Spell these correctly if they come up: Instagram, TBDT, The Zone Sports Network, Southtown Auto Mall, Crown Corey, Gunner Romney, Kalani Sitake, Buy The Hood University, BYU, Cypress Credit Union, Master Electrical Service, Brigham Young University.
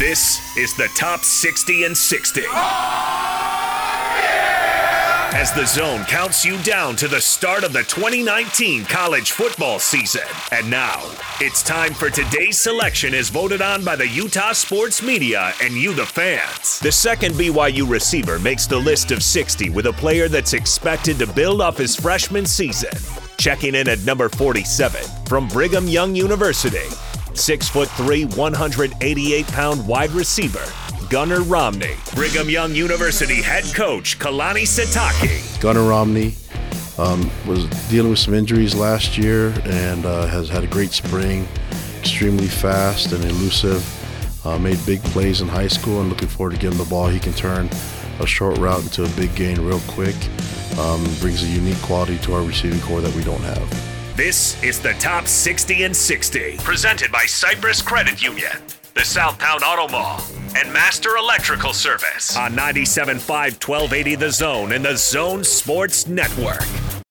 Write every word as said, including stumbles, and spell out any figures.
This is the Top sixty in sixty. As The Zone counts you down to the start of the twenty nineteen college football season. And now, it's time for today's selection as voted on by the Utah sports media and you, the fans. The second B Y U receiver makes the list of sixty with a player that's expected to build off his freshman season. Checking in at number forty-seven from Brigham Young University, six foot three, one hundred eighty-eight pound wide receiver, Gunner Romney. Brigham Young University head coach Kalani Sitake. Gunner Romney um, was dealing with some injuries last year and uh, has had a great spring, extremely fast and elusive, uh, made big plays in high school, and looking forward to getting the ball. He can turn a short route into a big gain real quick. Um, brings a unique quality to our receiving core that we don't have. This is the Top sixty in sixty, presented by Cypress Credit Union, the Southtown Auto Mall, and Master Electrical Service on ninety-seven point five, twelve eighty The Zone and The Zone Sports Network.